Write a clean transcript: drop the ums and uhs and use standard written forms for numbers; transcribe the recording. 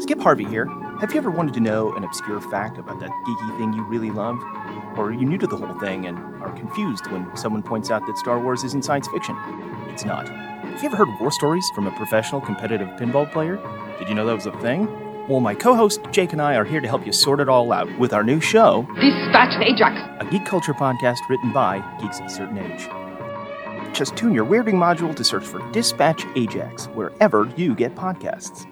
Skip Harvey here. Have you ever wanted to know an obscure fact about that geeky thing you really love? Or are you new to the whole thing and are confused when someone points out that Star Wars isn't science fiction? It's not. Have you ever heard war stories from a professional competitive pinball player? Did you know that was a thing? Well, my co-host Jake and I are here to help you sort it all out with our new show, Dispatch Ajax, a geek culture podcast written by Geeks of a Certain Age. Just tune your weirding module to search for Dispatch Ajax wherever you get podcasts.